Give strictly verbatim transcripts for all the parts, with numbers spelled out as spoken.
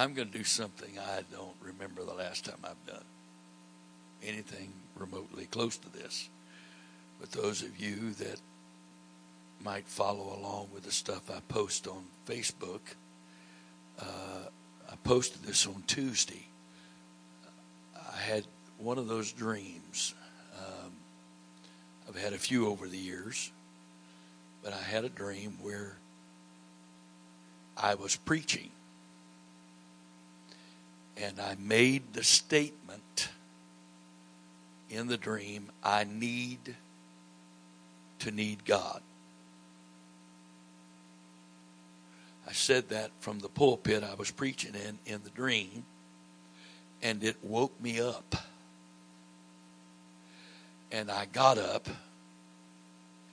I'm going to do something I don't remember the last time I've done anything remotely close to this. But those of you that might follow along with the stuff I post on Facebook, uh, I posted this on Tuesday. I had one of those dreams. Um, I've had a few over the years, but I had a dream where I was preaching, and I made the statement in the dream, I need to need God. I said that from the pulpit I was preaching in, in the dream, and it woke me up. And I got up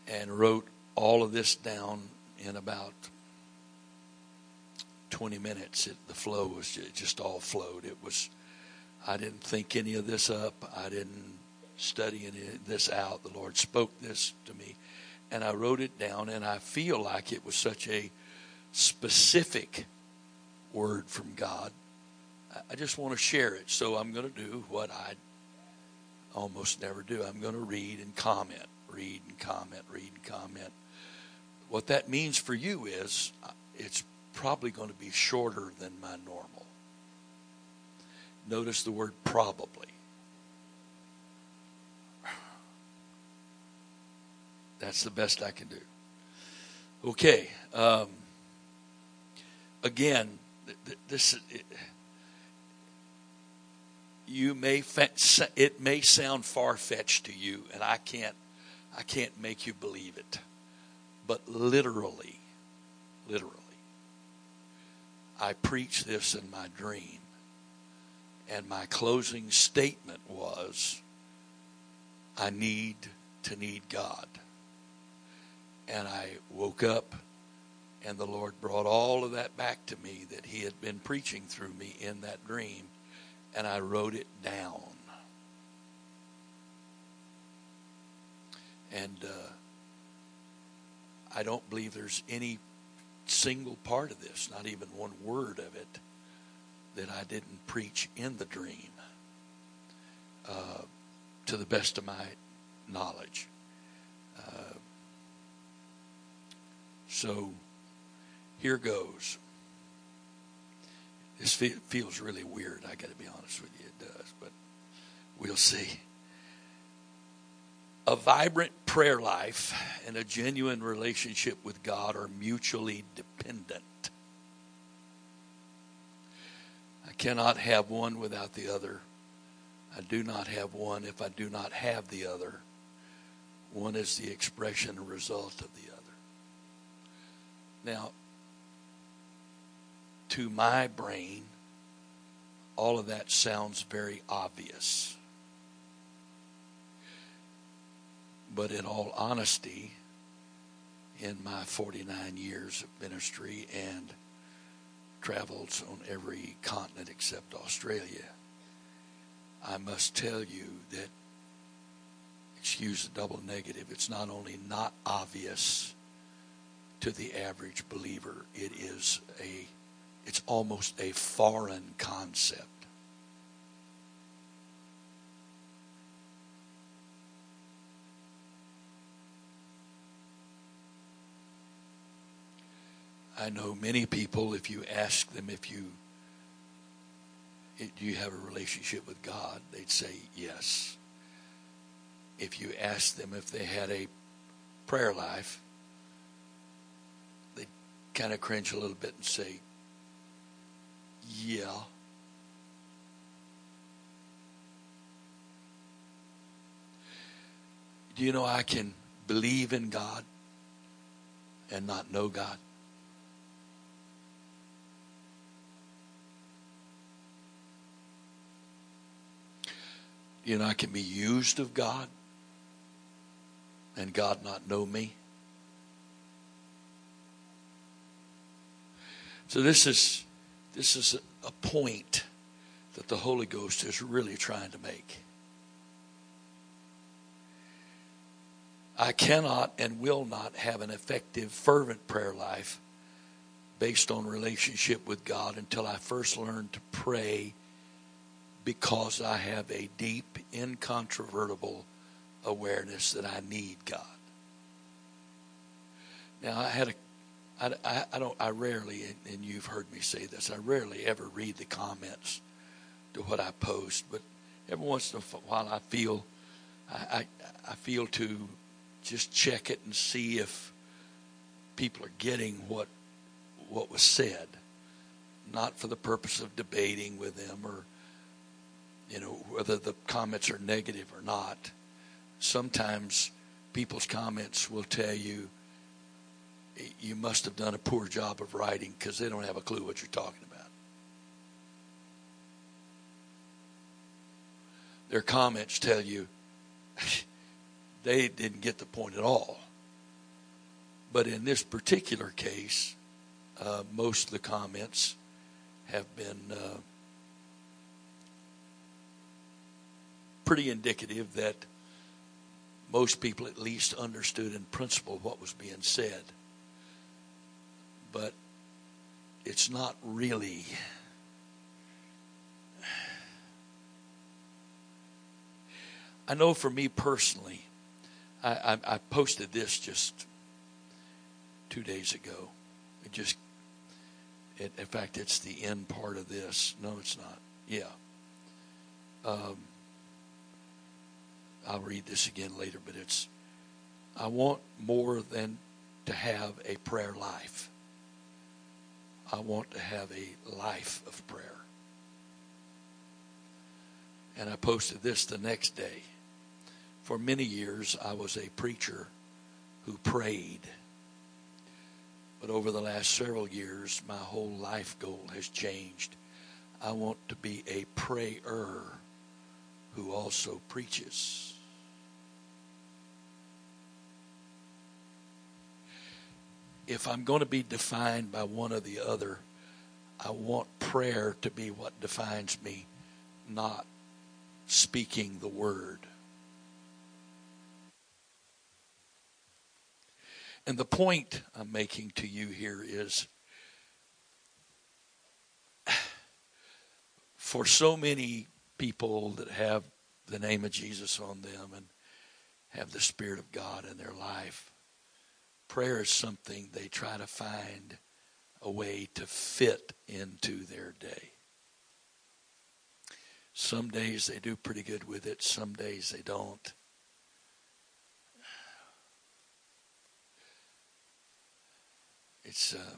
and wrote all of this down in about twenty minutes. It, the flow was it just all flowed. It was, I didn't think any of this up. I didn't study any of this out. The Lord spoke this to me, and I wrote it down, and I feel like it was such a specific word from God. I just want to share it, so I'm going to do what I almost never do. I'm going to read and comment, read and comment, read and comment. What that means for you is it's probably going to be shorter than my normal. Notice the word probably. That's the best I can do. Okay. Um, again, this it, you may it may sound far-fetched to you, and I can't I can't make you believe it, but literally, literally, I preached this in my dream, and my closing statement was, I need to need God. And I woke up, and the Lord brought all of that back to me that he had been preaching through me in that dream, and I wrote it down. And uh, I don't believe there's any single part of this, not even one word of it, that I didn't preach in the dream, uh, to the best of my knowledge. Uh, so here goes. This fe- feels really weird, I got to be honest with you, it does, but we'll see. A vibrant prayer life and a genuine relationship with God are mutually dependent. I cannot have one without the other. I do not have one if I do not have the other. One is the expression and result of the other. Now, to my brain, all of that sounds very obvious. But in all honesty, in my forty-nine years of ministry and travels on every continent except Australia, I must tell you that, excuse the double negative, it's not only not obvious to the average believer, it is a, it's almost a foreign concept. I know many people, if you ask them if you do you have a relationship with God, they'd say yes. If you ask them if they had a prayer life, they'd kind of cringe a little bit and say, yeah. Do you know I can believe in God and not know God? You know, I can be used of God and God not know me. So this is this is a point that the Holy Ghost is really trying to make. I cannot and will not have an effective, fervent prayer life based on relationship with God until I first learned to pray because I have a deep, incontrovertible awareness that I need God. Now, I had a, I, I, I don't, I rarely, and you've heard me say this, I rarely ever read the comments to what I post, but every once in a while I feel, I, I, I feel to just check it and see if people are getting what, what was said, not for the purpose of debating with them or, you know, whether the comments are negative or not. Sometimes people's comments will tell you, you must have done a poor job of writing because they don't have a clue what you're talking about. Their comments tell you they didn't get the point at all. But in this particular case, uh, most of the comments have been uh, pretty indicative that most people at least understood in principle what was being said. But it's not really, I know for me personally, I, I, I posted this just two days ago. It just, it, in fact, it's the end part of this. No, it's not. Yeah. Um, I'll read this again later, but it's, I want more than to have a prayer life. I want to have a life of prayer. And I posted this the next day. For many years, I was a preacher who prayed. But over the last several years, my whole life goal has changed. I want to be a prayer who also preaches. If I'm going to be defined by one or the other, I want prayer to be what defines me, not speaking the word. And the point I'm making to you here is, for so many people that have the name of Jesus on them and have the Spirit of God in their life, prayer is something they try to find a way to fit into their day. Some days they do pretty good with it. Some days they don't. It's uh,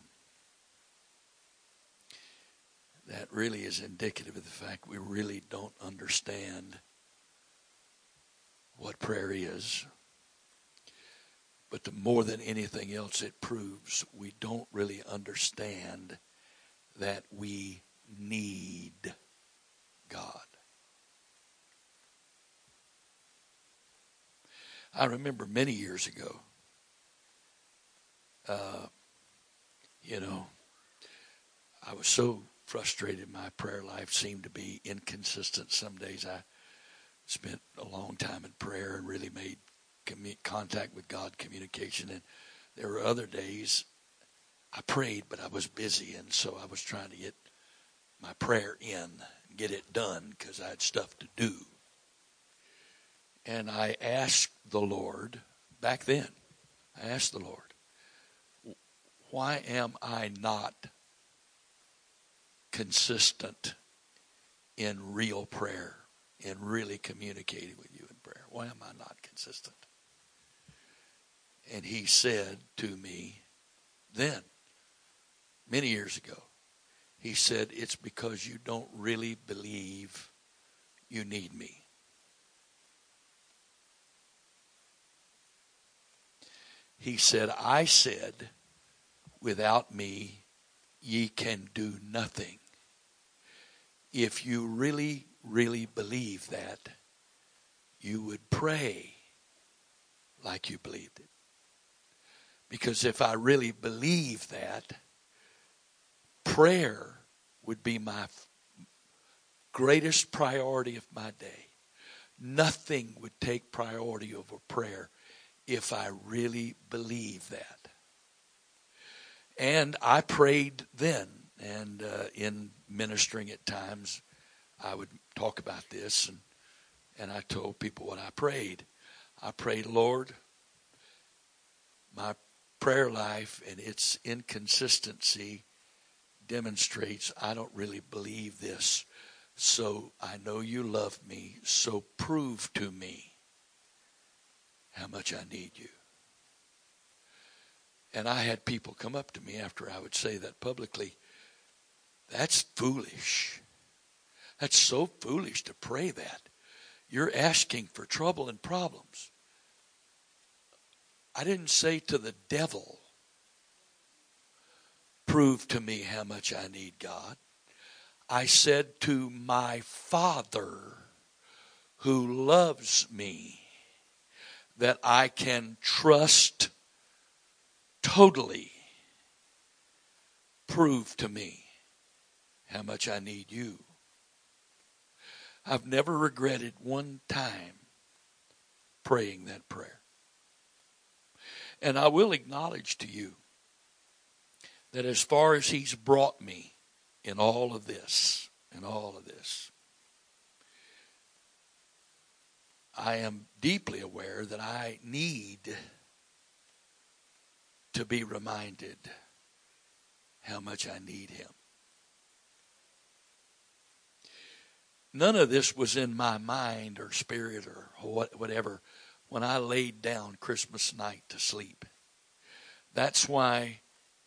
that really is indicative of the fact we really don't understand what prayer is. But the more than anything else, it proves we don't really understand that we need God. I remember many years ago, uh, you know, I was so frustrated. My prayer life seemed to be inconsistent. Some days I spent a long time in prayer and really made contact with God, communication, and there were other days I prayed, but I was busy, and so I was trying to get my prayer in, get it done, because I had stuff to do. And I asked the Lord, back then, I asked the Lord, why am I not consistent in real prayer, in really communicating with you in prayer? Why am I not consistent? And he said to me then, many years ago, he said, it's because you don't really believe you need me. He said, I said, without me, ye can do nothing. If you really, really believe that, you would pray like you believed it. Because if I really believe that, prayer would be my greatest priority of my day. Nothing would take priority over prayer if I really believe that. And I prayed then, and uh, in ministering at times, I would talk about this, and, and I told people what I prayed. I prayed, Lord, my prayer life and its inconsistency demonstrates I don't really believe this. So I know you love me, so prove to me how much I need you. And I had people come up to me after I would say that publicly. That's foolish. That's so foolish to pray that. You're asking for trouble and problems. I didn't say to the devil, prove to me how much I need God. I said to my Father who loves me that I can trust totally. Prove to me how much I need you. I've never regretted one time praying that prayer. And I will acknowledge to you that as far as he's brought me in all of this, in all of this, I am deeply aware that I need to be reminded how much I need him. None of this was in my mind or spirit or whatever when I laid down Christmas night to sleep. That's why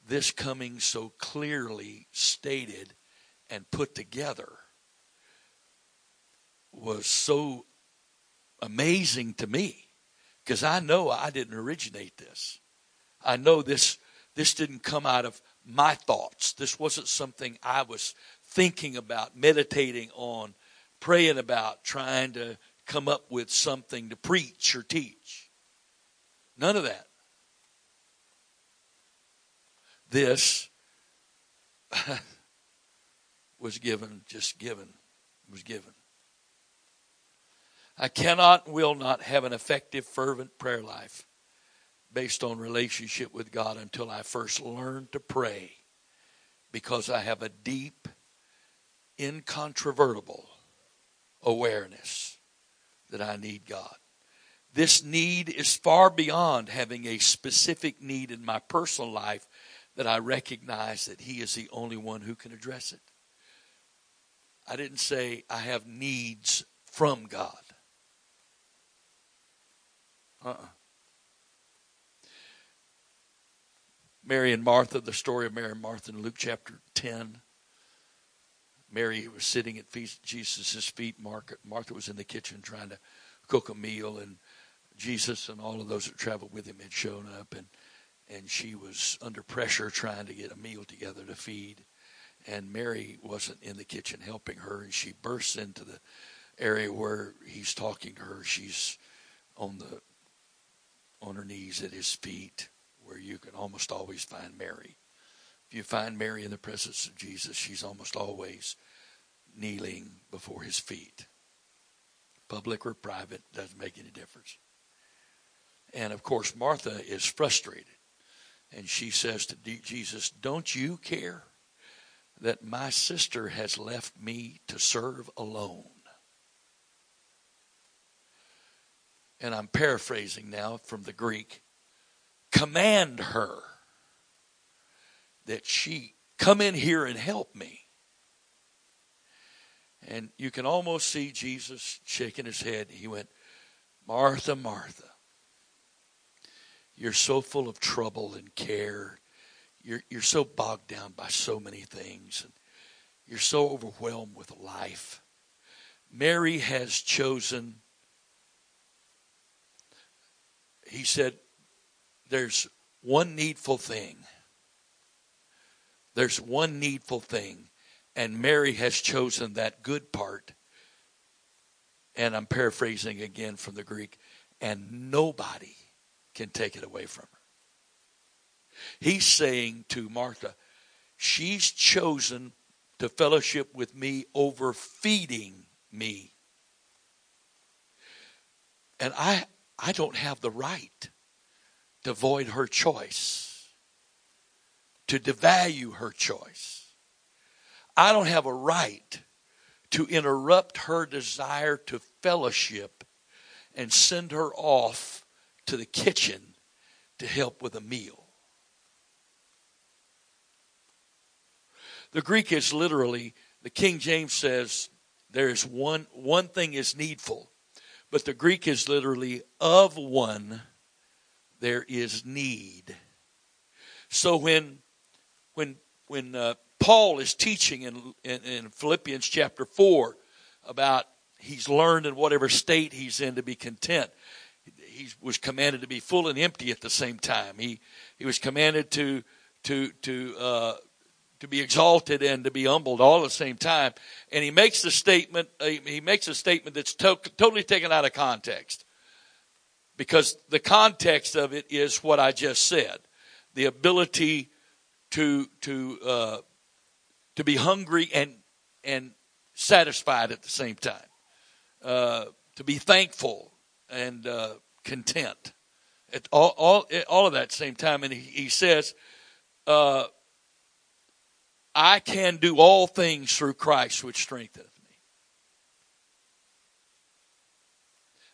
this coming so clearly stated and put together was so amazing to me, because I know I didn't originate this. I know this this didn't come out of my thoughts. This wasn't something I was thinking about, meditating on, praying about, trying to come up with something to preach or teach. None of that. This was given, just given, was given. I cannot, will not have an effective, fervent prayer life based on relationship with God until I first learn to pray, because I have a deep, incontrovertible awareness that I need God. This need is far beyond having a specific need in my personal life that I recognize that he is the only one who can address it. I didn't say I have needs from God. Uh-uh. Mary and Martha, the story of Mary and Martha in Luke chapter ten. Mary was sitting at Jesus' feet. Martha was in the kitchen trying to cook a meal, and Jesus and all of those that traveled with him had shown up, and and she was under pressure trying to get a meal together to feed. And Mary wasn't in the kitchen helping her, and she bursts into the area where he's talking to her. She's on the on her knees at his feet, where you can almost always find Mary. If you find Mary in the presence of Jesus, she's almost always kneeling before his feet. Public or private, doesn't make any difference. And of course, Martha is frustrated. And she says to Jesus, don't you care that my sister has left me to serve alone? And I'm paraphrasing now from the Greek. Command her that she come in here and help me. And you can almost see Jesus shaking his head. He went, Martha, Martha, you're so full of trouble and care. You're, you're so bogged down by so many things. And you're so overwhelmed with life. Mary has chosen, he said, there's one needful thing. There's one needful thing. And Mary has chosen that good part. And I'm paraphrasing again from the Greek. And nobody can take it away from her. He's saying to Martha, she's chosen to fellowship with me over feeding me. And I, I don't have the right to void her choice to devalue her choice. I don't have a right to interrupt her desire to fellowship and send her off to the kitchen to help with a meal. The Greek is literally, the King James says, there is one, one thing is needful. But the Greek is literally, of one there is need. So when when when uh, Paul is teaching in, in, in Philippians chapter four about he's learned in whatever state he's in to be content. He was commanded to be full and empty at the same time. He he was commanded to to to uh, to be exalted and to be humbled all at the same time. And he makes the statement. Uh, he makes a statement that's to- totally taken out of context, because the context of it is what I just said. The ability to to uh, to be hungry and and satisfied at the same time, uh, to be thankful and uh, content, at all all all of that at the same time. And he, he says, uh, "I can do all things through Christ, which strengtheneth me."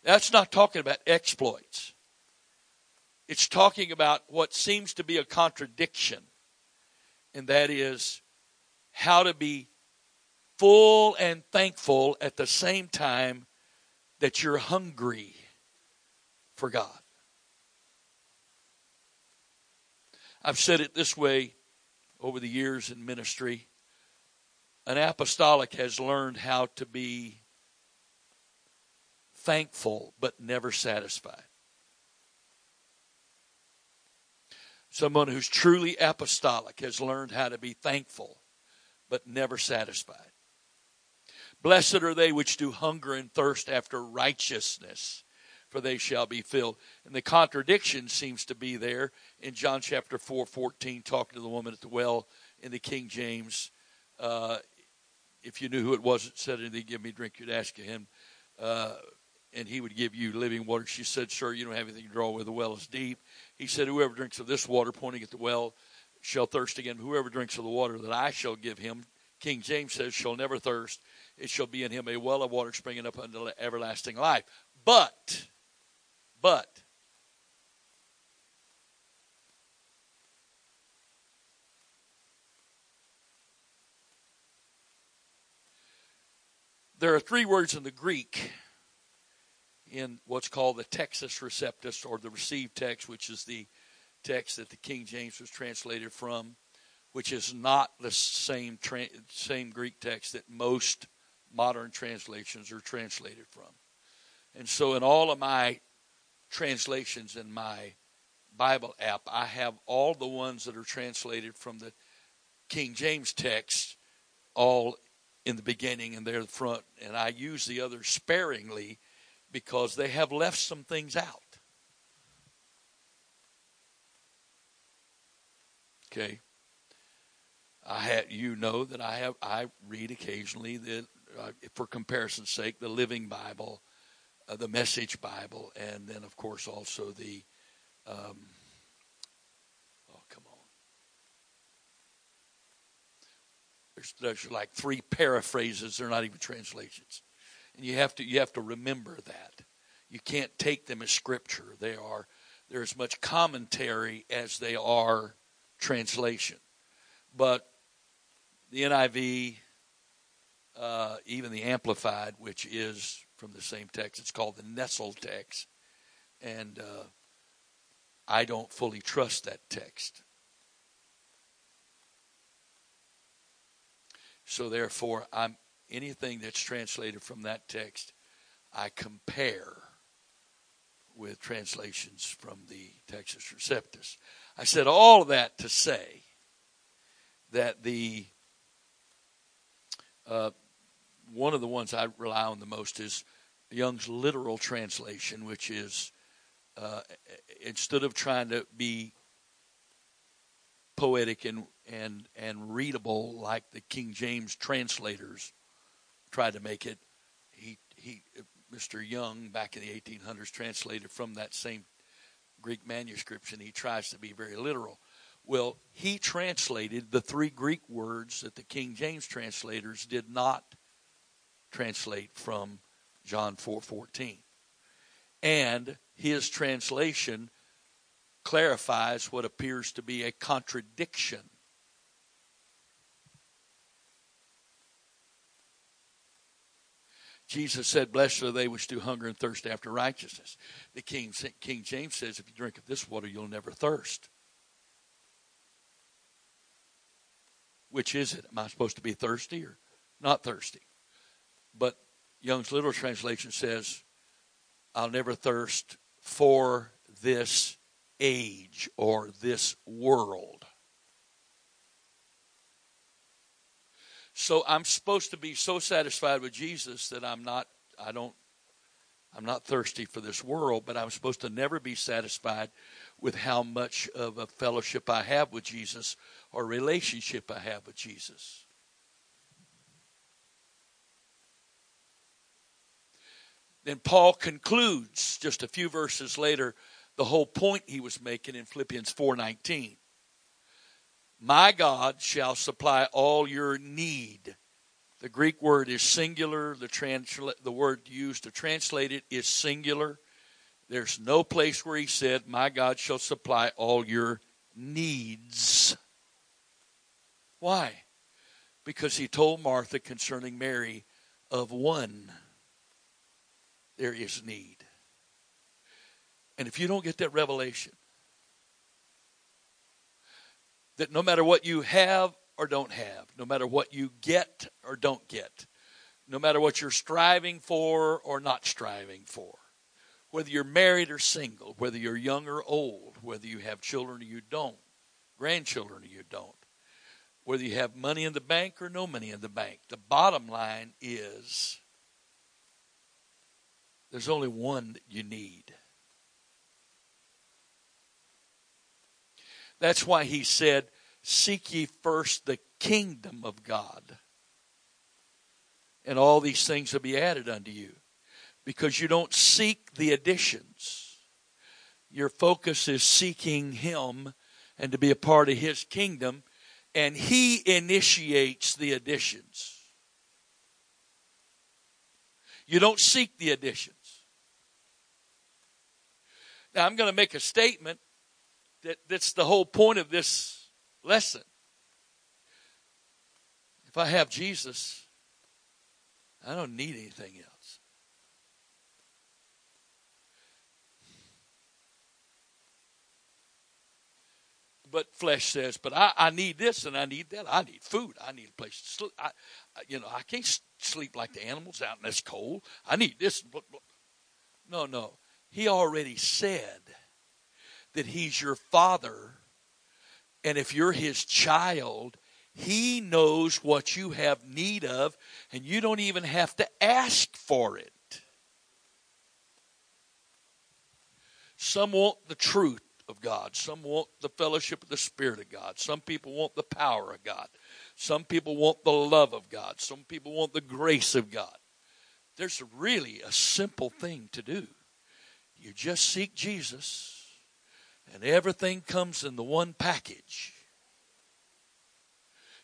That's not talking about exploits. It's talking about what seems to be a contradiction, and that is how to be full and thankful at the same time that you're hungry for God. I've said it this way over the years in ministry. An apostolic has learned how to be thankful but never satisfied. Someone who's truly apostolic has learned how to be thankful, but never satisfied. Blessed are they which do hunger and thirst after righteousness, for they shall be filled. And the contradiction seems to be there in John chapter four, fourteen, talking to the woman at the well in the King James. Uh, if you knew who it was that said anything, give me a drink, you'd ask him, uh, and he would give you living water. She said, "Sir, you don't have anything to draw with, the well is deep." He said, "Whoever drinks of this water," pointing at the well, "shall thirst again. Whoever drinks of the water that I shall give him," King James says, "shall never thirst. It shall be in him a well of water springing up unto everlasting life." But, but, there are three words in the Greek in what's called the Textus Receptus, or the received text, which is the text that the King James was translated from, which is not the same tra- same Greek text that most modern translations are translated from. And so in all of my translations in my Bible app, I have all the ones that are translated from the King James text all in the beginning and there in the front, and I use the others sparingly, because they have left some things out. Okay. I had, you know that I have I read occasionally the uh, for comparison's sake the Living Bible, uh, the Message Bible, and then of course also the um, oh come on there's, there's like three paraphrases. They're not even translations. And you have to you have to remember that. You can't take them as scripture. They are they're as much commentary as they are translation. But the N I V, uh, even the Amplified, which is from the same text, it's called the Nestle text, and uh, I don't fully trust that text. So therefore, I'm. Anything that's translated from that text, I compare with translations from the Textus Receptus. I said all of that to say that the uh, one of the ones I rely on the most is Young's literal translation, which is uh, instead of trying to be poetic and and and readable like the King James translators tried to make it, he he, Mister Young, back in the eighteen hundreds, translated from that same Greek manuscripts, and he tries to be very literal. Well, he translated the three Greek words that the King James translators did not translate from John four fourteen. And his translation clarifies what appears to be a contradiction. Jesus said, blessed are they which do hunger and thirst after righteousness. The King, King James says, if you drink of this water, you'll never thirst. Which is it? Am I supposed to be thirsty or not thirsty? But Young's literal translation says, I'll never thirst for this age or this world. So I'm supposed to be so satisfied with Jesus that I'm not, I don't, I'm not thirsty for this world, but I'm supposed to never be satisfied with how much of a fellowship I have with Jesus or relationship I have with Jesus. Then Paul concludes just a few verses later the whole point he was making in Philippians four nineteen. My God shall supply all your need. The Greek word is singular. The, transla- the word used to translate it is singular. There's no place where he said, my God shall supply all your needs. Why? Because he told Martha concerning Mary, of one there is need. And if you don't get that revelation, that no matter what you have or don't have, no matter what you get or don't get, no matter what you're striving for or not striving for, whether you're married or single, whether you're young or old, whether you have children or you don't, grandchildren or you don't, whether you have money in the bank or no money in the bank, the bottom line is there's only one that you need. That's why he said, seek ye first the kingdom of God, and all these things will be added unto you. Because you don't seek the additions. Your focus is seeking him and to be a part of his kingdom, and he initiates the additions. You don't seek the additions. Now, I'm going to make a statement. That, that's the whole point of this lesson. If I have Jesus, I don't need anything else. But flesh says, but I, I need this and I need that. I need food. I need a place to sleep. I, you know, I can't sleep like the animals out in this cold. I need this. No, no. He already said that he's your father, and if you're his child, he knows what you have need of, and you don't even have to ask for it. Some want the truth of God. Some want the fellowship of the Spirit of God. Some people want the power of God. Some people want the love of God. Some people want the grace of God. There's really a simple thing to do. You just seek Jesus. And everything comes in the one package.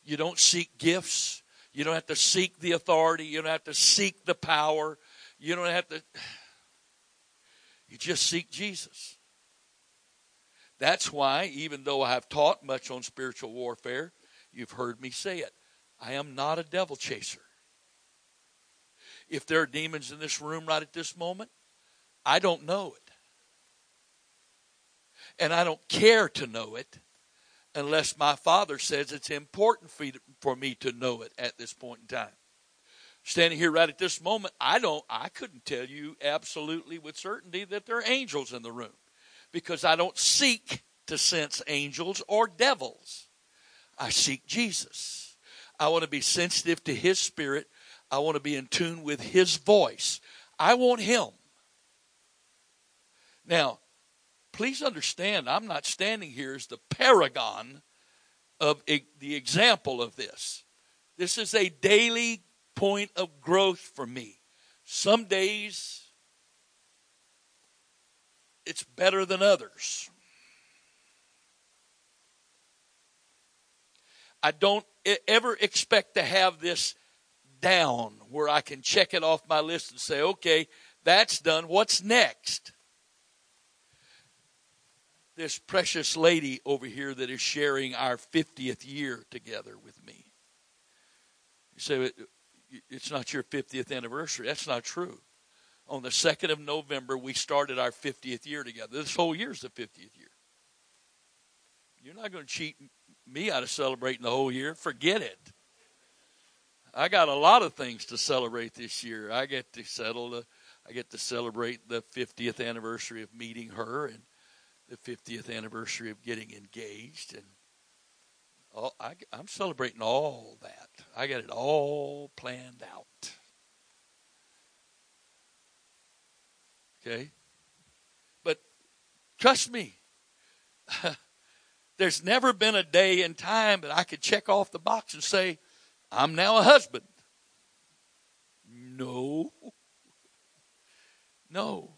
You don't seek gifts. You don't have to seek the authority. You don't have to seek the power. You don't have to. You just seek Jesus. That's why, even though I have taught much on spiritual warfare, you've heard me say it. I am not a devil chaser. If there are demons in this room right at this moment, I don't know it. And I don't care to know it unless my Father says it's important for me to know it at this point in time. Standing here right at this moment, I don't, I couldn't tell you absolutely with certainty that there are angels in the room, because I don't seek to sense angels or devils. I seek Jesus. I want to be sensitive to his Spirit. I want to be in tune with his voice. I want him. Now, please understand, I'm not standing here as the paragon of the example of this. This is a daily point of growth for me. Some days it's better than others. I don't ever expect to have this down where I can check it off my list and say, okay, that's done. What's next? This precious lady over here that is sharing our fiftieth year together with me. You say, it's not your fiftieth anniversary. That's not true. On the second of November, we started our fiftieth year together. This whole year is the fiftieth year. You're not going to cheat me out of celebrating the whole year. Forget it. I got a lot of things to celebrate this year. I get to settle. The, I get to celebrate the fiftieth anniversary of meeting her and the fiftieth anniversary of getting engaged. And all, I, I'm celebrating all that. I got it all planned out. Okay? But trust me, there's never been a day in time that I could check off the box and say, I'm now a husband. No. No.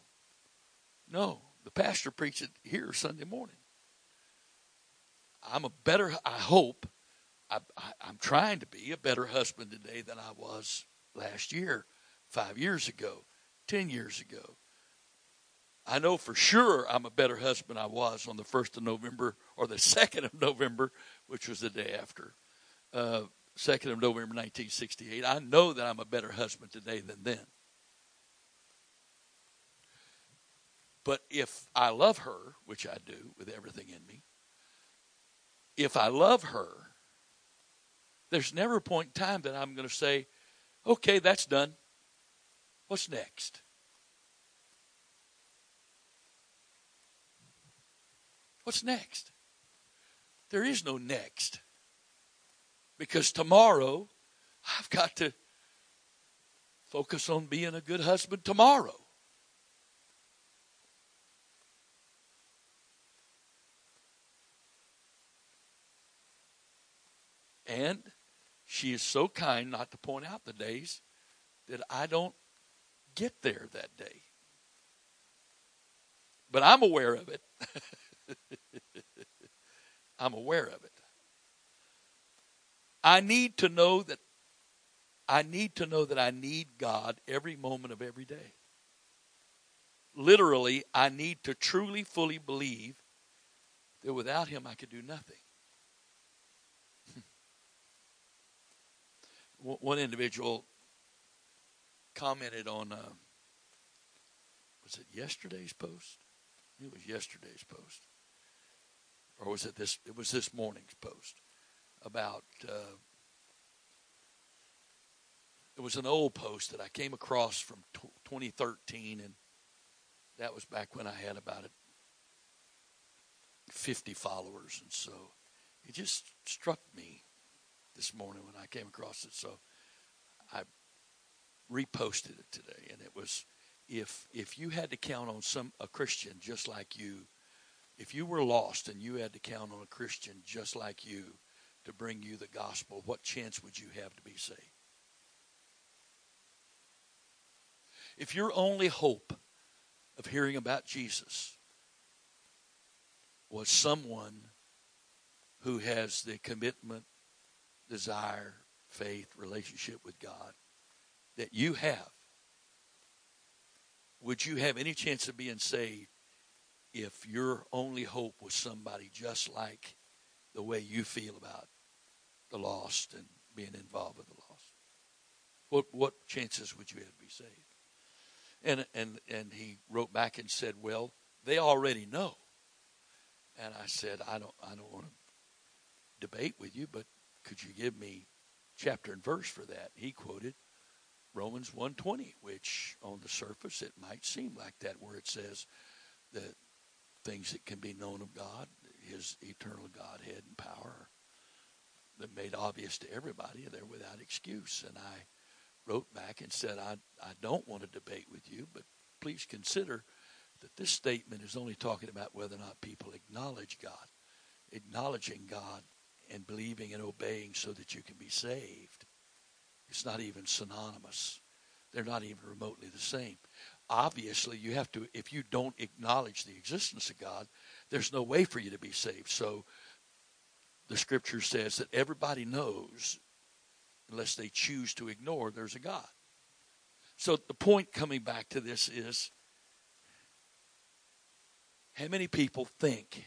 No. The pastor preached it here Sunday morning. I'm a better, I hope, I, I, I'm trying to be a better husband today than I was last year, five years ago, ten years ago. I know for sure I'm a better husband I was on the first of November or the second of November, which was the day after, uh, second of November nineteen sixty-eight. I know that I'm a better husband today than then. But if I love her, which I do with everything in me, if I love her, there's never a point in time that I'm going to say, okay, that's done. What's next? What's next? There is no next. Because tomorrow, I've got to focus on being a good husband tomorrow. And she is so kind not to point out the days that I don't get there that day. But I'm aware of it. I'm aware of it. I need to know that I need to know that I need God every moment of every day. Literally, I need to truly, fully believe that without Him I could do nothing. One individual commented on, uh, was it yesterday's post? It was yesterday's post, or was it this? It was this morning's post about. Uh, it was an old post that I came across from t- twenty thirteen, and that was back when I had about fifty followers, and so it just struck me this morning when I came across it, so I reposted it today, and it was, if if you had to count on some a Christian just like you, if you were lost and you had to count on a Christian just like you to bring you the gospel, what chance would you have to be saved? If your only hope of hearing about Jesus was someone who has the commitment, desire, faith, relationship with God that you have, would you have any chance of being saved if your only hope was somebody just like the way you feel about the lost and being involved with the lost? What what chances would you have to be saved? And and and he wrote back and said, well, they already know. And I said, I don't I don't want to debate with you, but could you give me chapter and verse for that? He quoted Romans one twenty, which on the surface it might seem like that, where it says the things that can be known of God, His eternal Godhead and power, that made obvious to everybody, they're without excuse. And I wrote back and said, I, I don't want to debate with you, but please consider that this statement is only talking about whether or not people acknowledge God. Acknowledging God and believing and obeying so that you can be saved, it's not even synonymous. They're not even remotely the same. Obviously, you have to, if you don't acknowledge the existence of God, there's no way for you to be saved. So the scripture says that everybody knows, unless they choose to ignore, there's a God. So the point coming back to this is, how many people think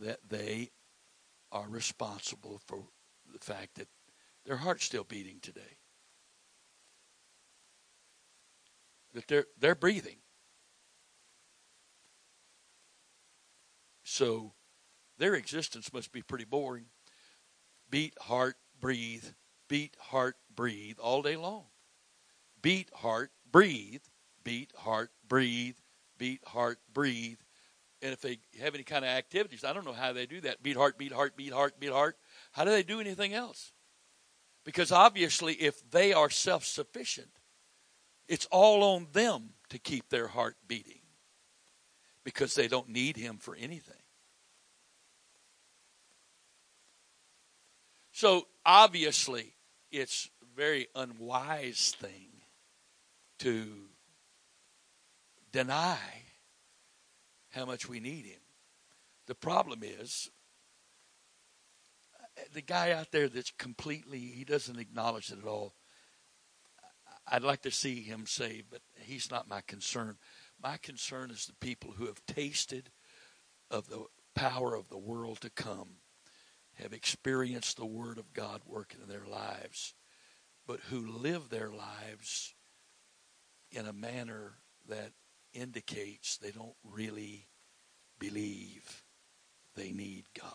that they are responsible for the fact that their heart's still beating today? That they're, they're breathing. So their existence must be pretty boring. Beat, heart, breathe. Beat, heart, breathe all day long. Beat, heart, breathe. Beat, heart, breathe. Beat, heart, breathe. And if they have any kind of activities, I don't know how they do that. Beat, heart, beat, heart, beat, heart, beat, heart. How do they do anything else? Because obviously if they are self-sufficient, it's all on them to keep their heart beating, because they don't need him for anything. So obviously it's a very unwise thing to deny how much we need him. The problem is, the guy out there that's completely, he doesn't acknowledge it at all, I'd like to see him saved, but he's not my concern. My concern is the people who have tasted of the power of the world to come, have experienced the word of God working in their lives, but who live their lives in a manner that indicates they don't really believe they need God,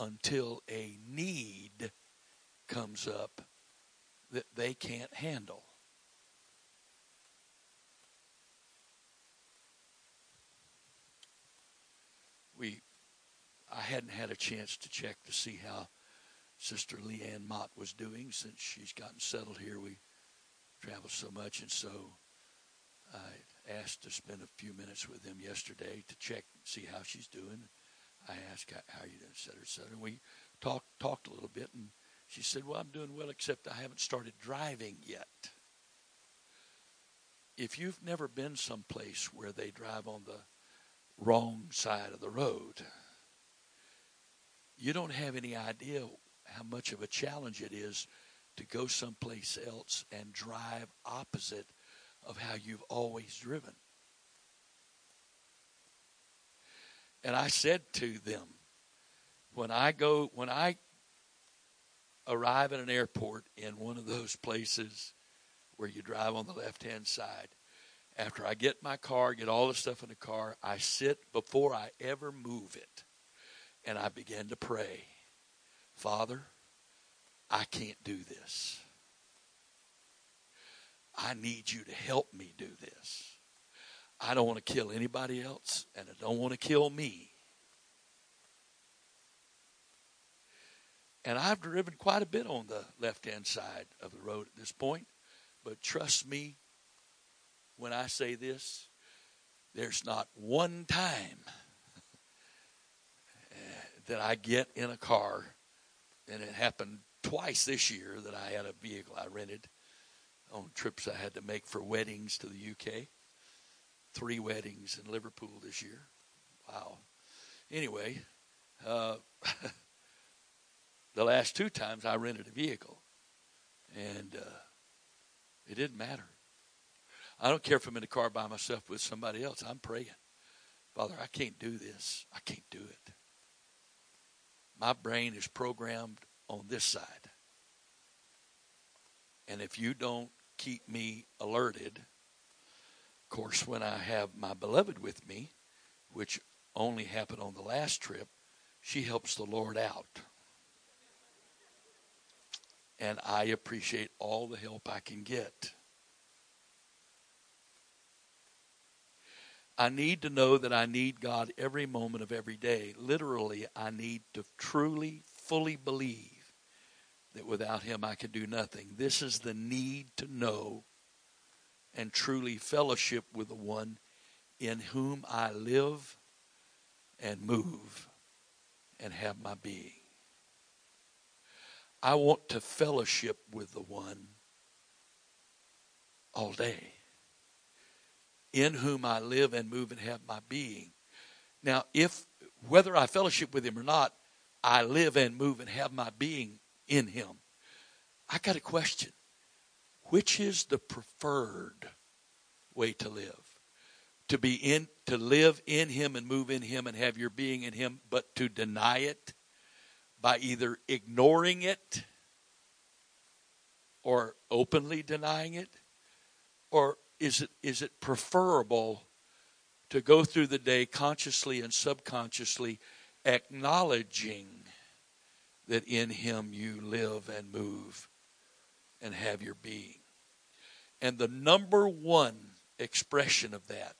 until a need comes up that they can't handle. We, I hadn't had a chance to check to see how Sister Leanne Mott was doing since she's gotten settled here. We travel so much, and so I asked to spend a few minutes with them yesterday to check and see how she's doing. I asked, how are you doing, et cetera, et cetera. And we talk, talked a little bit, and she said, well, I'm doing well, except I haven't started driving yet. If you've never been someplace where they drive on the wrong side of the road, you don't have any idea how much of a challenge it is to go someplace else and drive opposite of how you've always driven. And I said to them, when I go, when I arrive at an airport in one of those places where you drive on the left-hand side, after I get my car, get all the stuff in the car, I sit before I ever move it, and I begin to pray, Father, I can't do this. I need you to help me do this. I don't want to kill anybody else, and I don't want to kill me. And I've driven quite a bit on the left-hand side of the road at this point, but trust me when I say this, there's not one time that I get in a car, and it happened twice this year that I had a vehicle I rented on trips I had to make for weddings to the U K. Three weddings in Liverpool this year. Wow. Anyway, uh, the last two times I rented a vehicle, and uh, it didn't matter. I don't care if I'm in the car by myself with somebody else. I'm praying, Father, I can't do this. I can't do it. My brain is programmed on this side. And if you don't keep me alerted, of course, when I have my beloved with me, which only happened on the last trip, she helps the Lord out. And I appreciate all the help I can get. I need to know that I need God every moment of every day. Literally, I need to truly, fully believe that without him I can do nothing. This is the need to know and truly fellowship with the one in whom I live and move and have my being. I want to fellowship with the one all day, in whom I live and move and have my being. Now, if whether I fellowship with him or not, I live and move and have my being in him. I got a question. Which is the preferred way to live? To be in, to live in him and move in him and have your being in him, but to deny it by either ignoring it or openly denying it? Or is it is it preferable to go through the day consciously and subconsciously acknowledging that in him you live and move and have your being? And the number one expression of that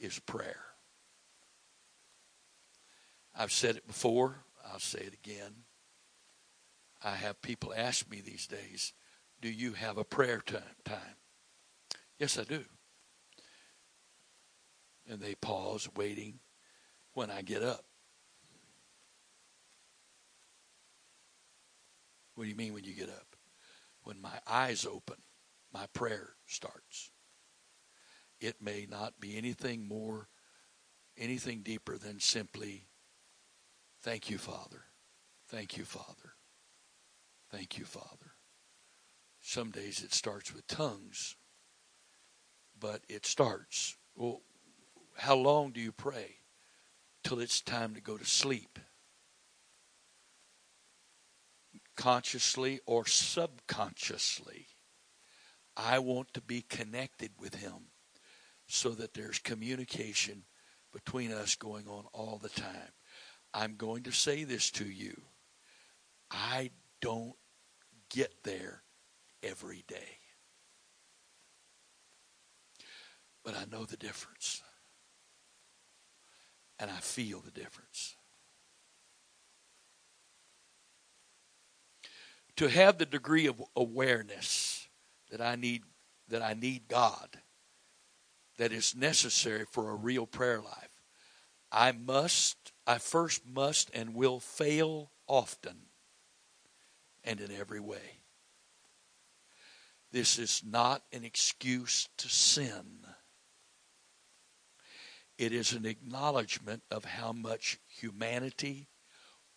is prayer. I've said it before. I'll say it again. I have people ask me these days, do you have a prayer time? Yes, I do. And they pause, waiting when I get up. What do you mean when you get up? When my eyes open, my prayer starts. It may not be anything more, anything deeper than simply, thank you, Father. Thank you, Father. Thank you, Father. Some days it starts with tongues, but it starts. Well, how long do you pray? Till it's time to go to sleep. Consciously or subconsciously, I want to be connected with him so that there's communication between us going on all the time. I'm going to say this to you. I don't get there every day. But I know the difference. And I feel the difference. To have the degree of awareness that I need, that I need God, that is necessary for a real prayer life, I must, I first must and will fail often and in every way. This is not an excuse to sin. It is an acknowledgement of how much humanity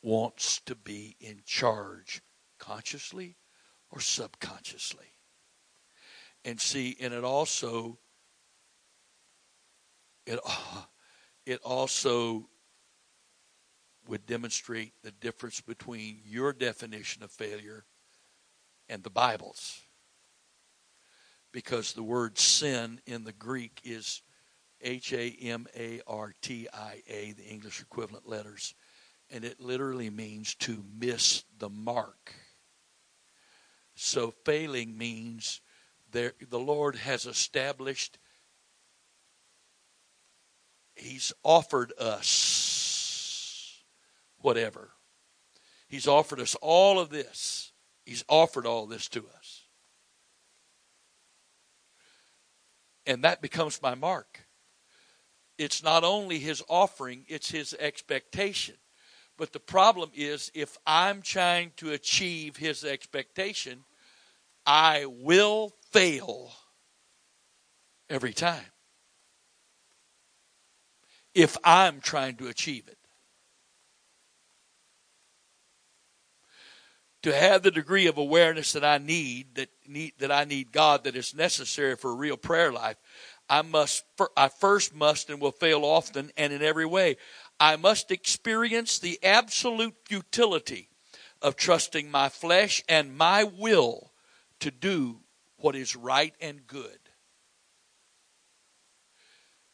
wants to be in charge, consciously or subconsciously. And see, and it also, it, it also would demonstrate the difference between your definition of failure and the Bible's. Because the word sin in the Greek is H A M A R T I A, the English equivalent letters, and it literally means to miss the mark. So failing means there, the Lord has established, he's offered us whatever. He's offered us all of this. He's offered all this to us. And that becomes my mark. It's not only his offering, it's his expectation. But the problem is, if I'm trying to achieve his expectation, I will fail every time. If I'm trying to achieve it. To have the degree of awareness that I need, that need, that I need God, that is necessary for a real prayer life, I must, I first must and will fail often and in every way. I must experience the absolute futility of trusting my flesh and my will to do what is right and good.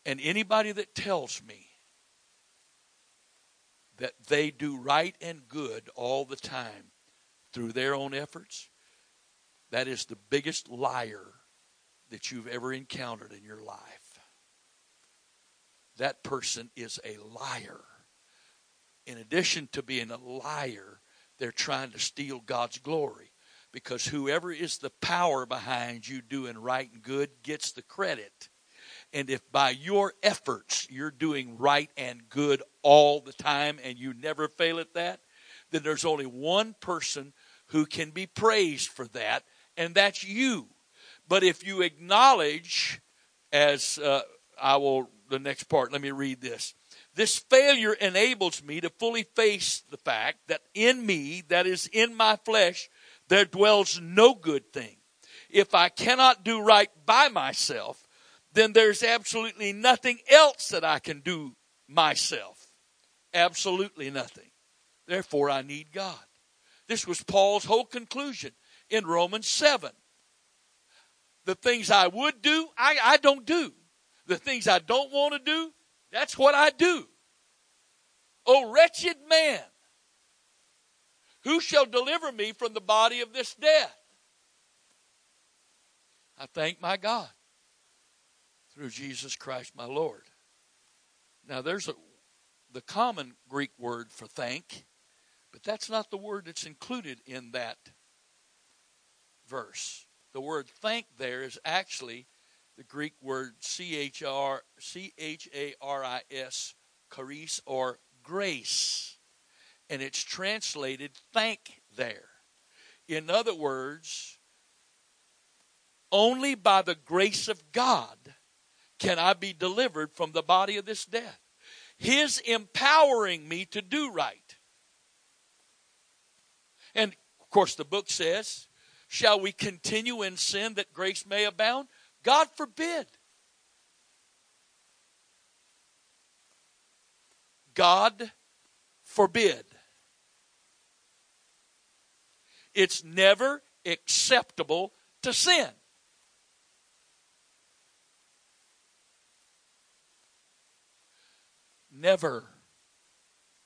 And anybody that tells me that they do right and good all the time through their own efforts, that is the biggest liar that you've ever encountered in your life. That person is a liar. In addition to being a liar, they're trying to steal God's glory, because whoever is the power behind you doing right and good gets the credit. And if by your efforts you're doing right and good all the time and you never fail at that, then there's only one person who can be praised for that, and that's you. But if you acknowledge, as uh, I will, the next part, let me read this. This failure enables me to fully face the fact that in me, that is in my flesh, there dwells no good thing. If I cannot do right by myself, then there's absolutely nothing else that I can do myself. Absolutely nothing. Therefore, I need God. This was Paul's whole conclusion in Romans seven. The things I would do, I, I don't do. The things I don't want to do, that's what I do. O wretched man, who shall deliver me from the body of this death? I thank my God through Jesus Christ my Lord. Now there's a, the common Greek word for thank, but that's not the word that's included in that verse. The word thank there is actually the Greek word C H A R I S, charis, or grace. And it's translated thank there. In other words, only by the grace of God can I be delivered from the body of this death. His empowering me to do right. And, of course, the book says, shall we continue in sin that grace may abound? God forbid. God forbid. It's never acceptable to sin. Never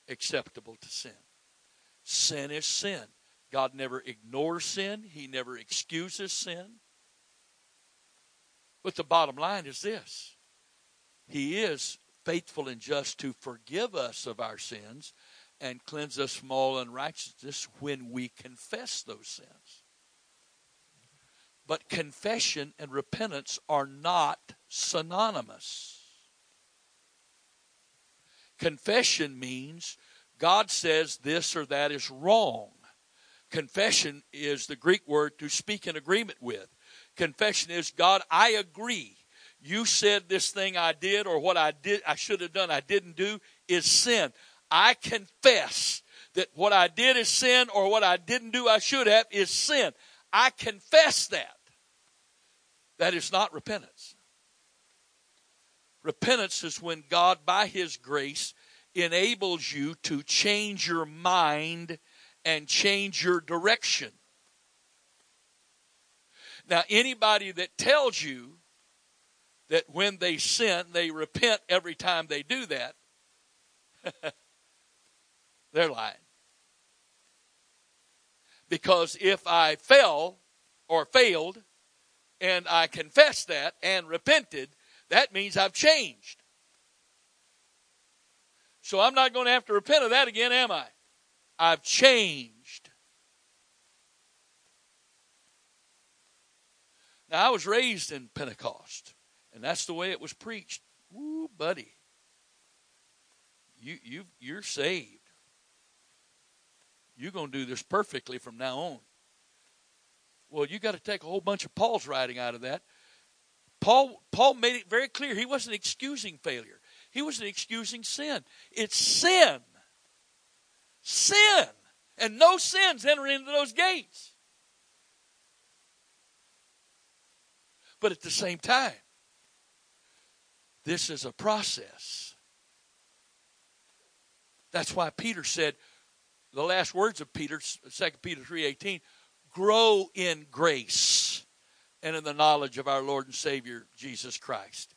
acceptable to sin. Sin is sin. God never ignores sin. He never excuses sin. But the bottom line is this. He is faithful and just to forgive us of our sins and cleanse us from all unrighteousness when we confess those sins. But confession and repentance are not synonymous. Confession means God says this or that is wrong. Confession is the Greek word to speak in agreement with. Confession is, God, I agree. You said this thing I did or what I did, I should have done, I didn't do is sin. I confess that what I did is sin or what I didn't do I should have is sin. I confess that. That is not repentance. Repentance is when God, by His grace, enables you to change your mind and change your direction. Now, anybody that tells you that when they sin, they repent every time they do that, they're lying. Because if I fell or failed and I confessed that and repented, that means I've changed. So I'm not going to have to repent of that again, am I? I've changed. Now, I was raised in Pentecost, and that's the way it was preached. Woo, buddy. You, you, you're saved. You're going to do this perfectly from now on. Well, you got to take a whole bunch of Paul's writing out of that. Paul, Paul made it very clear he wasn't excusing failure. He wasn't excusing sin. It's sin. Sin. And no sins enter into those gates. But at the same time, this is a process. That's why Peter said, the last words of Peter, Second Peter three eighteen, grow in grace and in the knowledge of our Lord and Savior, Jesus Christ.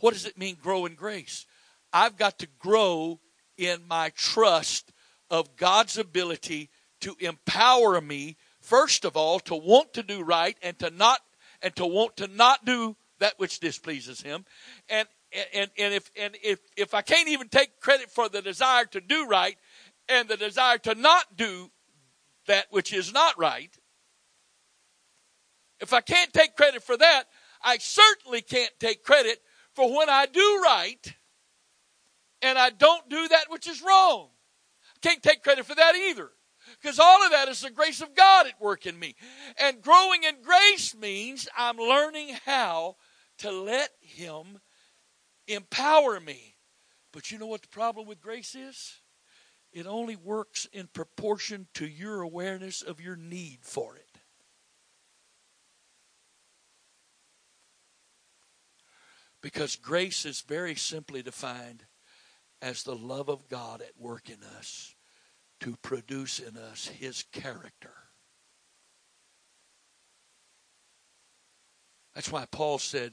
What does it mean, grow in grace? I've got to grow in my trust of God's ability to empower me, first of all, to want to do right and to not and to want to not do that which displeases Him. And and and if and if if I can't even take credit for the desire to do right and the desire to not do that which is not right, if I can't take credit for that, I certainly can't take credit for when I do right and I don't do that which is wrong. I can't take credit for that either, because all of that is the grace of God at work in me. And growing in grace means I'm learning how to let Him empower me But you know what the problem with grace is? It only works in proportion to your awareness of your need for it. Because grace is very simply defined as the love of God at work in us to produce in us his character. That's why Paul said,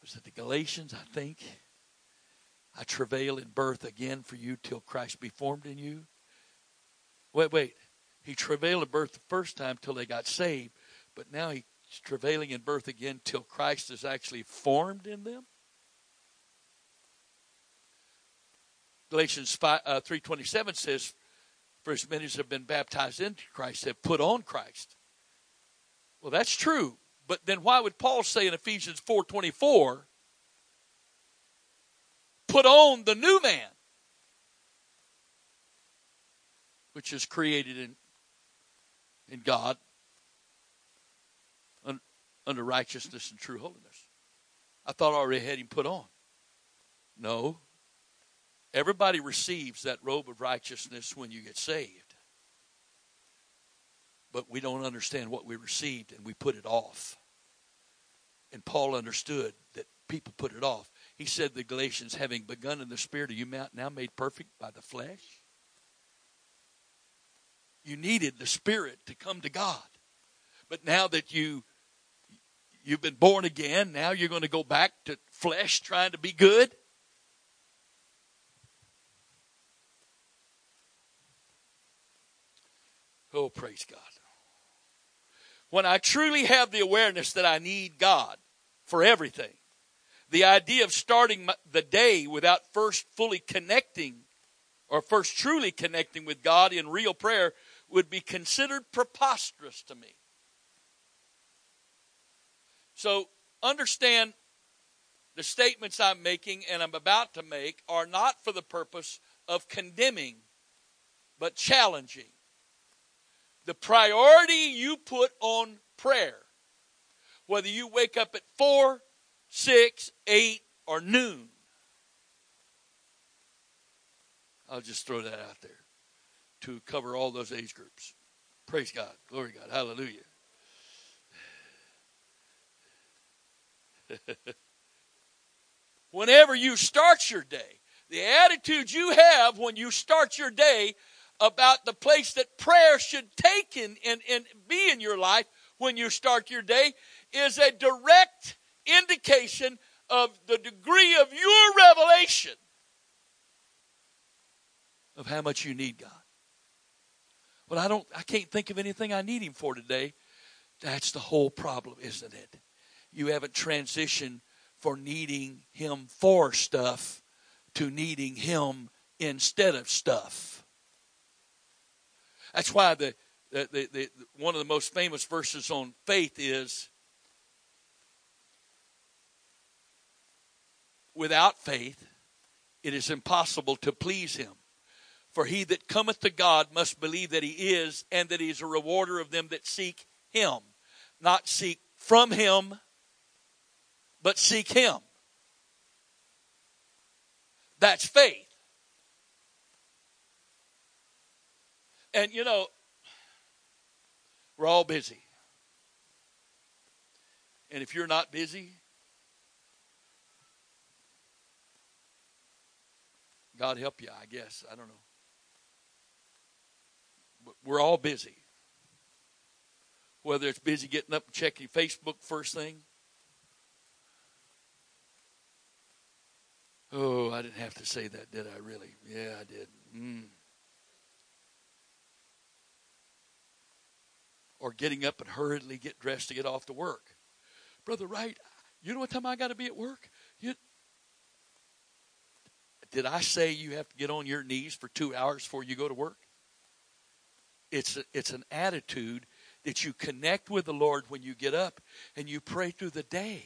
was it the Galatians, I think? I travail in birth again for you till Christ be formed in you. Wait, wait. He travailed in birth the first time till they got saved, but now he's travailing in birth again till Christ is actually formed in them. Galatians three twenty-seven says, for as many as have been baptized into Christ have put on Christ. Well, that's true. But then why would Paul say in Ephesians four twenty-four, put on the new man, which is created in, in God un, under righteousness and true holiness? I thought I already had him put on. No. Everybody receives that robe of righteousness when you get saved. But we don't understand what we received, and we put it off. And Paul understood that people put it off. He said the Galatians, having begun in the Spirit, are you now made perfect by the flesh? You needed the Spirit to come to God. But now that you, you've been born again, now you're going to go back to flesh trying to be good? Oh, praise God. When I truly have the awareness that I need God for everything, the idea of starting the day without first fully connecting or first truly connecting with God in real prayer would be considered preposterous to me. So understand the statements I'm making and I'm about to make are not for the purpose of condemning, but challenging. The priority you put on prayer, whether you wake up at four, six, eight, or noon. I'll just throw that out there to cover all those age groups. Praise God. Glory God. Hallelujah. Whenever you start your day, the attitude you have when you start your day about the place that prayer should take in and, and be in your life when you start your day is a direct indication of the degree of your revelation of how much you need God. Well, I don't I can't think of anything I need him for today. That's the whole problem, isn't it? You haven't transitioned from needing him for stuff to needing him instead of stuff. That's why the, the, the, the one of the most famous verses on faith is, without faith, it is impossible to please him. For he that cometh to God must believe that he is, and that he is a rewarder of them that seek him. Not seek from him, but seek him. That's faith. And, you know, we're all busy. And if you're not busy, God help you, I guess. I don't know. But we're all busy. Whether it's busy getting up and checking Facebook first thing. Oh, I didn't have to say that, did I really? Yeah, I did. Mm. Or getting up and hurriedly get dressed to get off to work. Brother Wright, you know what time I got to be at work? You, did I say you have to get on your knees for two hours before you go to work? It's, a, it's an attitude that you connect with the Lord when you get up and you pray through the day.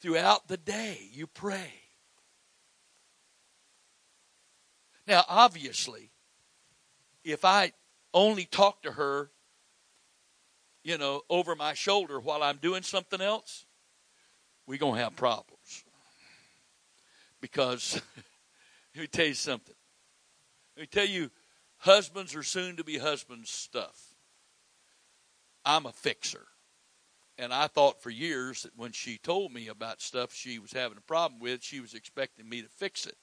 Throughout the day, you pray. Now, obviously, if I only talk to her, you know, over my shoulder while I'm doing something else, we're going to have problems. Because Let me tell you something. Let me tell you, husbands are soon-to-be husbands stuff. I'm a fixer. And I thought for years that when she told me about stuff she was having a problem with, she was expecting me to fix it.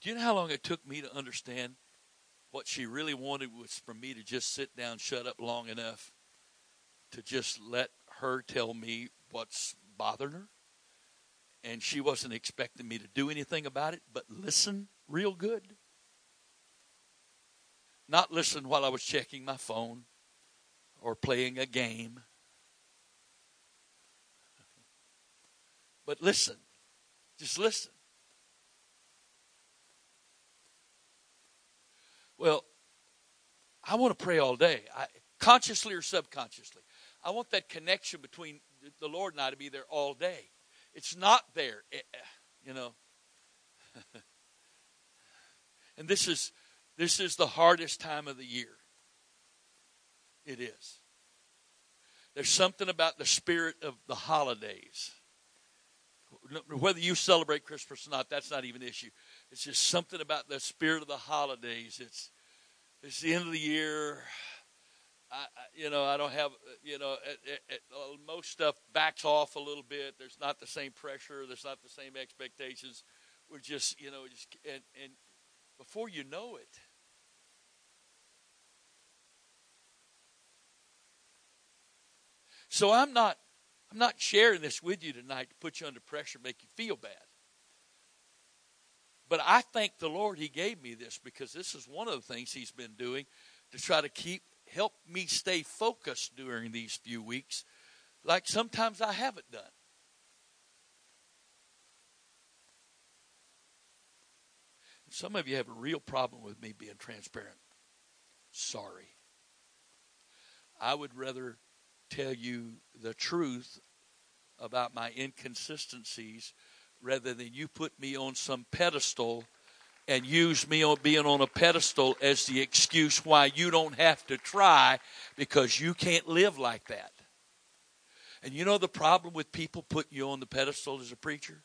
Do you know how long it took me to understand what she really wanted was for me to just sit down, shut up long enough to just let her tell me what's bothering her? And she wasn't expecting me to do anything about it, but listen real good. Not listen while I was checking my phone or playing a game. But listen. Just listen. Well, I want to pray all day, I, consciously or subconsciously. I want that connection between the Lord and I to be there all day. It's not there, you know. And this is this is the hardest time of the year. It is. There's something about the spirit of the holidays. Whether you celebrate Christmas or not, that's not even an issue. It's just something about the spirit of the holidays. It's it's the end of the year. I, I, you know, I don't have, you know, it, it, it, most stuff backs off a little bit. There's not the same pressure. There's not the same expectations. We're just, you know, just and, and before you know it, so I'm not, I'm not sharing this with you tonight to put you under pressure, make you feel bad. But I thank the Lord He gave me this, because this is one of the things He's been doing to try to keep, help me stay focused during these few weeks, like sometimes I haven't done. Some of you have a real problem with me being transparent. Sorry. I would rather tell you the truth about my inconsistencies rather than you put me on some pedestal and use me on being on a pedestal as the excuse why you don't have to try, because you can't live like that. And you know the problem with people putting you on the pedestal as a preacher?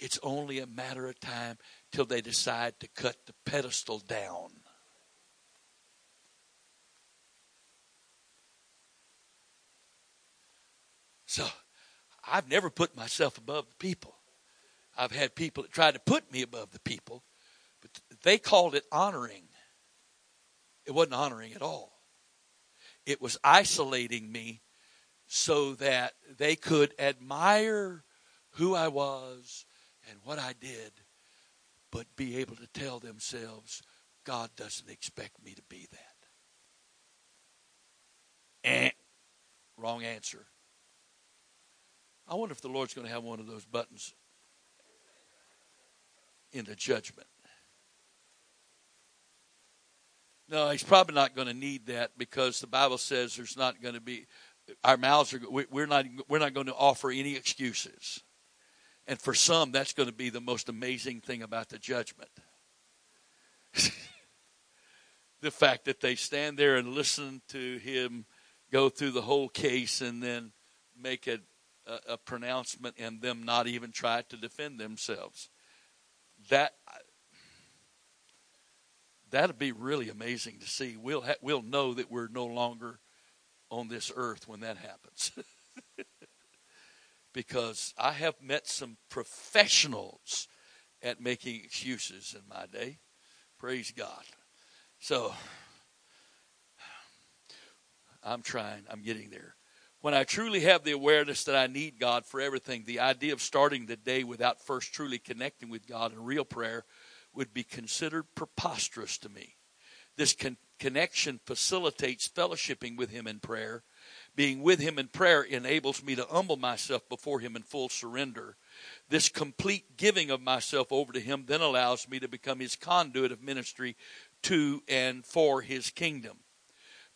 It's only a matter of time till they decide to cut the pedestal down. So I've never put myself above the people. I've had people that tried to put me above the people, but they called it honoring. It wasn't honoring at all. It was isolating me so that they could admire who I was and what I did, but be able to tell themselves, God doesn't expect me to be that. Eh, wrong answer. I wonder if the Lord's going to have one of those buttons in the judgment. No, He's probably not going to need that, because the Bible says there's not going to be, our mouths are, we're not we're not going to offer any excuses. And for some, that's going to be the most amazing thing about the judgment. The fact that they stand there and listen to Him go through the whole case and then make a a pronouncement and them not even try to defend themselves. That that'd be really amazing to see. We'll ha- we'll know that we're no longer on this earth when that happens. Because I have met some professionals at making excuses in my day. Praise God. So I'm trying. I'm getting there. When I truly have the awareness that I need God for everything, the idea of starting the day without first truly connecting with God in real prayer would be considered preposterous to me. This con- connection facilitates fellowshipping with Him in prayer. Being with Him in prayer enables me to humble myself before Him in full surrender. This complete giving of myself over to Him then allows me to become His conduit of ministry to and for His kingdom.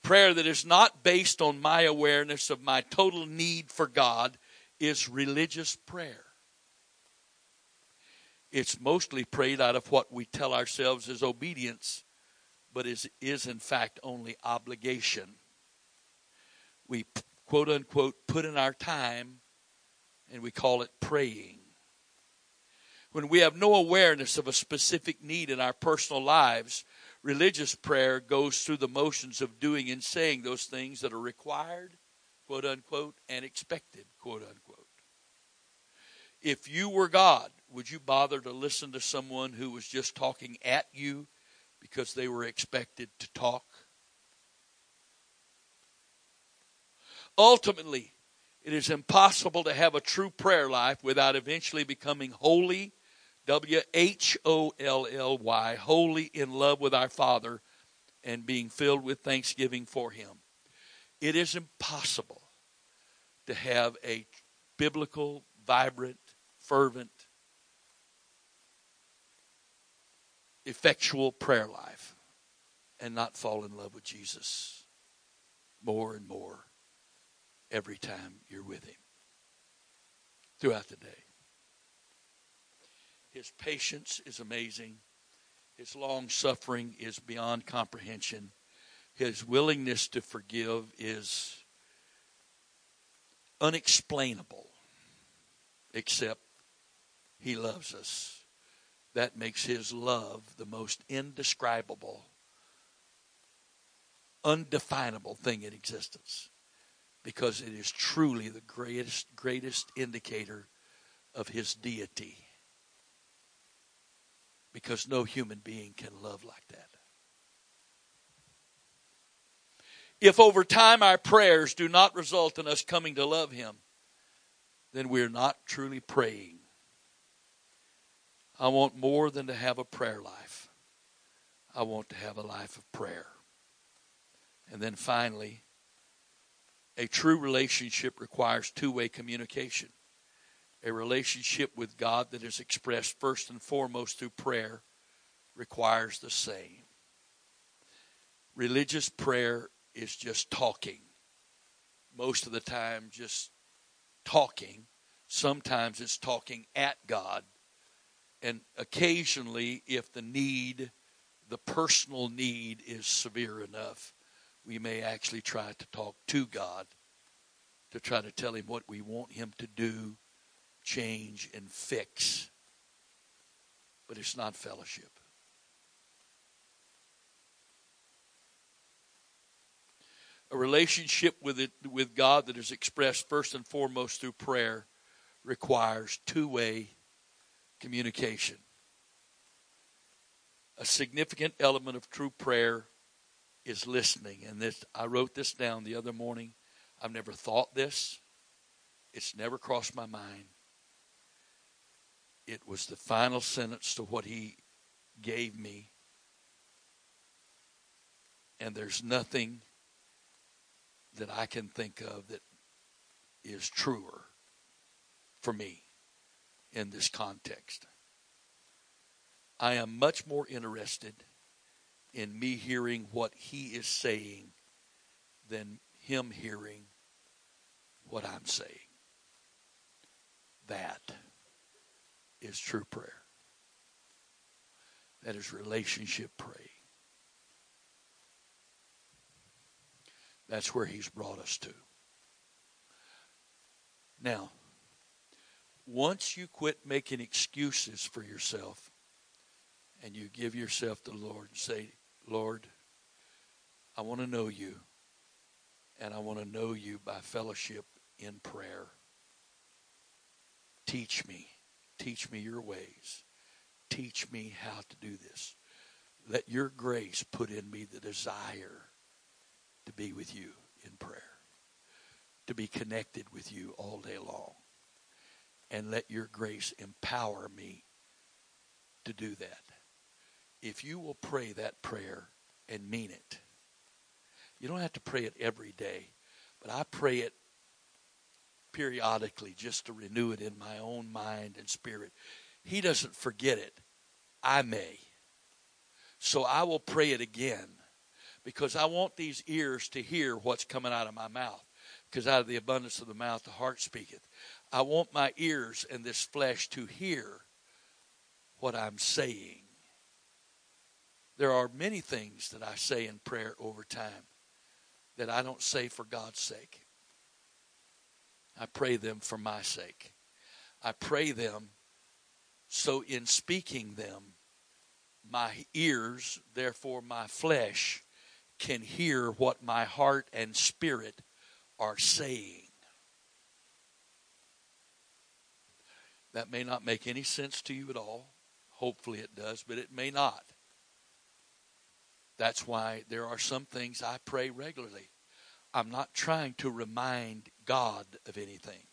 Prayer that is not based on my awareness of my total need for God is religious prayer. It's mostly prayed out of what we tell ourselves is obedience, but is, is in fact only obligation. We, quote unquote, put in our time and we call it praying. When we have no awareness of a specific need in our personal lives, religious prayer goes through the motions of doing and saying those things that are required, quote unquote, and expected, quote unquote. If you were God, would you bother to listen to someone who was just talking at you because they were expected to talk? Ultimately, it is impossible to have a true prayer life without eventually becoming holy, W H O L L Y, wholly in love with our Father and being filled with thanksgiving for Him. It is impossible to have a biblical, vibrant, fervent, effectual prayer life and not fall in love with Jesus more and more every time you're with Him throughout the day. His patience is amazing. His long suffering is beyond comprehension. His willingness to forgive is unexplainable, except He loves us. That makes His love the most indescribable, undefinable thing in existence, because it is truly the greatest, greatest indicator of His deity. Because no human being can love like that. If over time our prayers do not result in us coming to love Him, then we're not truly praying. I want more than to have a prayer life. I want to have a life of prayer. And then finally, a true relationship requires two-way communication. A relationship with God that is expressed first and foremost through prayer requires the same. Religious prayer is just talking. Most of the time, just talking. Sometimes it's talking at God. And occasionally, if the need, the personal need is severe enough, we may actually try to talk to God to try to tell Him what we want Him to do, change, and fix. But it's not fellowship. A relationship with it, with God that is expressed first and foremost through prayer requires two-way communication. A significant element of true prayer is listening. And this, I wrote this down the other morning. I've never thought this. It's never crossed my mind. It was the final sentence to what He gave me. And there's nothing that I can think of that is truer for me in this context. I am much more interested in me hearing what He is saying than Him hearing what I'm saying. That is true prayer. That is relationship praying. That's where He's brought us to. Now, once you quit making excuses for yourself and you give yourself to the Lord and say, Lord, I want to know You, and I want to know You by fellowship in prayer. Teach me. Teach me Your ways. Teach me how to do this. Let Your grace put in me the desire to be with You in prayer, to be connected with You all day long. And let Your grace empower me to do that. If you will pray that prayer and mean it, you don't have to pray it every day, but I pray it periodically just to renew it in my own mind and spirit. He doesn't forget it. I may. So I will pray it again because I want these ears to hear what's coming out of my mouth, because out of the abundance of the mouth the heart speaketh. I want my ears and this flesh to hear what I'm saying. There are many things that I say in prayer over time that I don't say for God's sake. I pray them for my sake. I pray them, so in speaking them, my ears, therefore my flesh, can hear what my heart and spirit are saying. That may not make any sense to you at all. Hopefully it does, but it may not. That's why there are some things I pray regularly. I'm not trying to remind God of anything.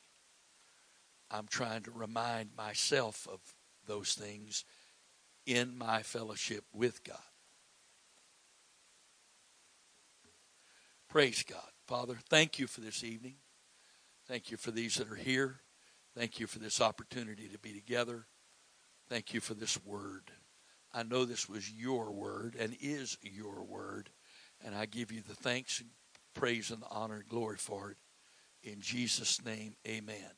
I'm trying to remind myself of those things in my fellowship with God. Praise God. Father, thank you for this evening. Thank you for these that are here. Thank you for this opportunity to be together. Thank you for this word. I know this was your word and is your word. And I give you the thanks, and praise, and honor, and glory for it. In Jesus' name, amen.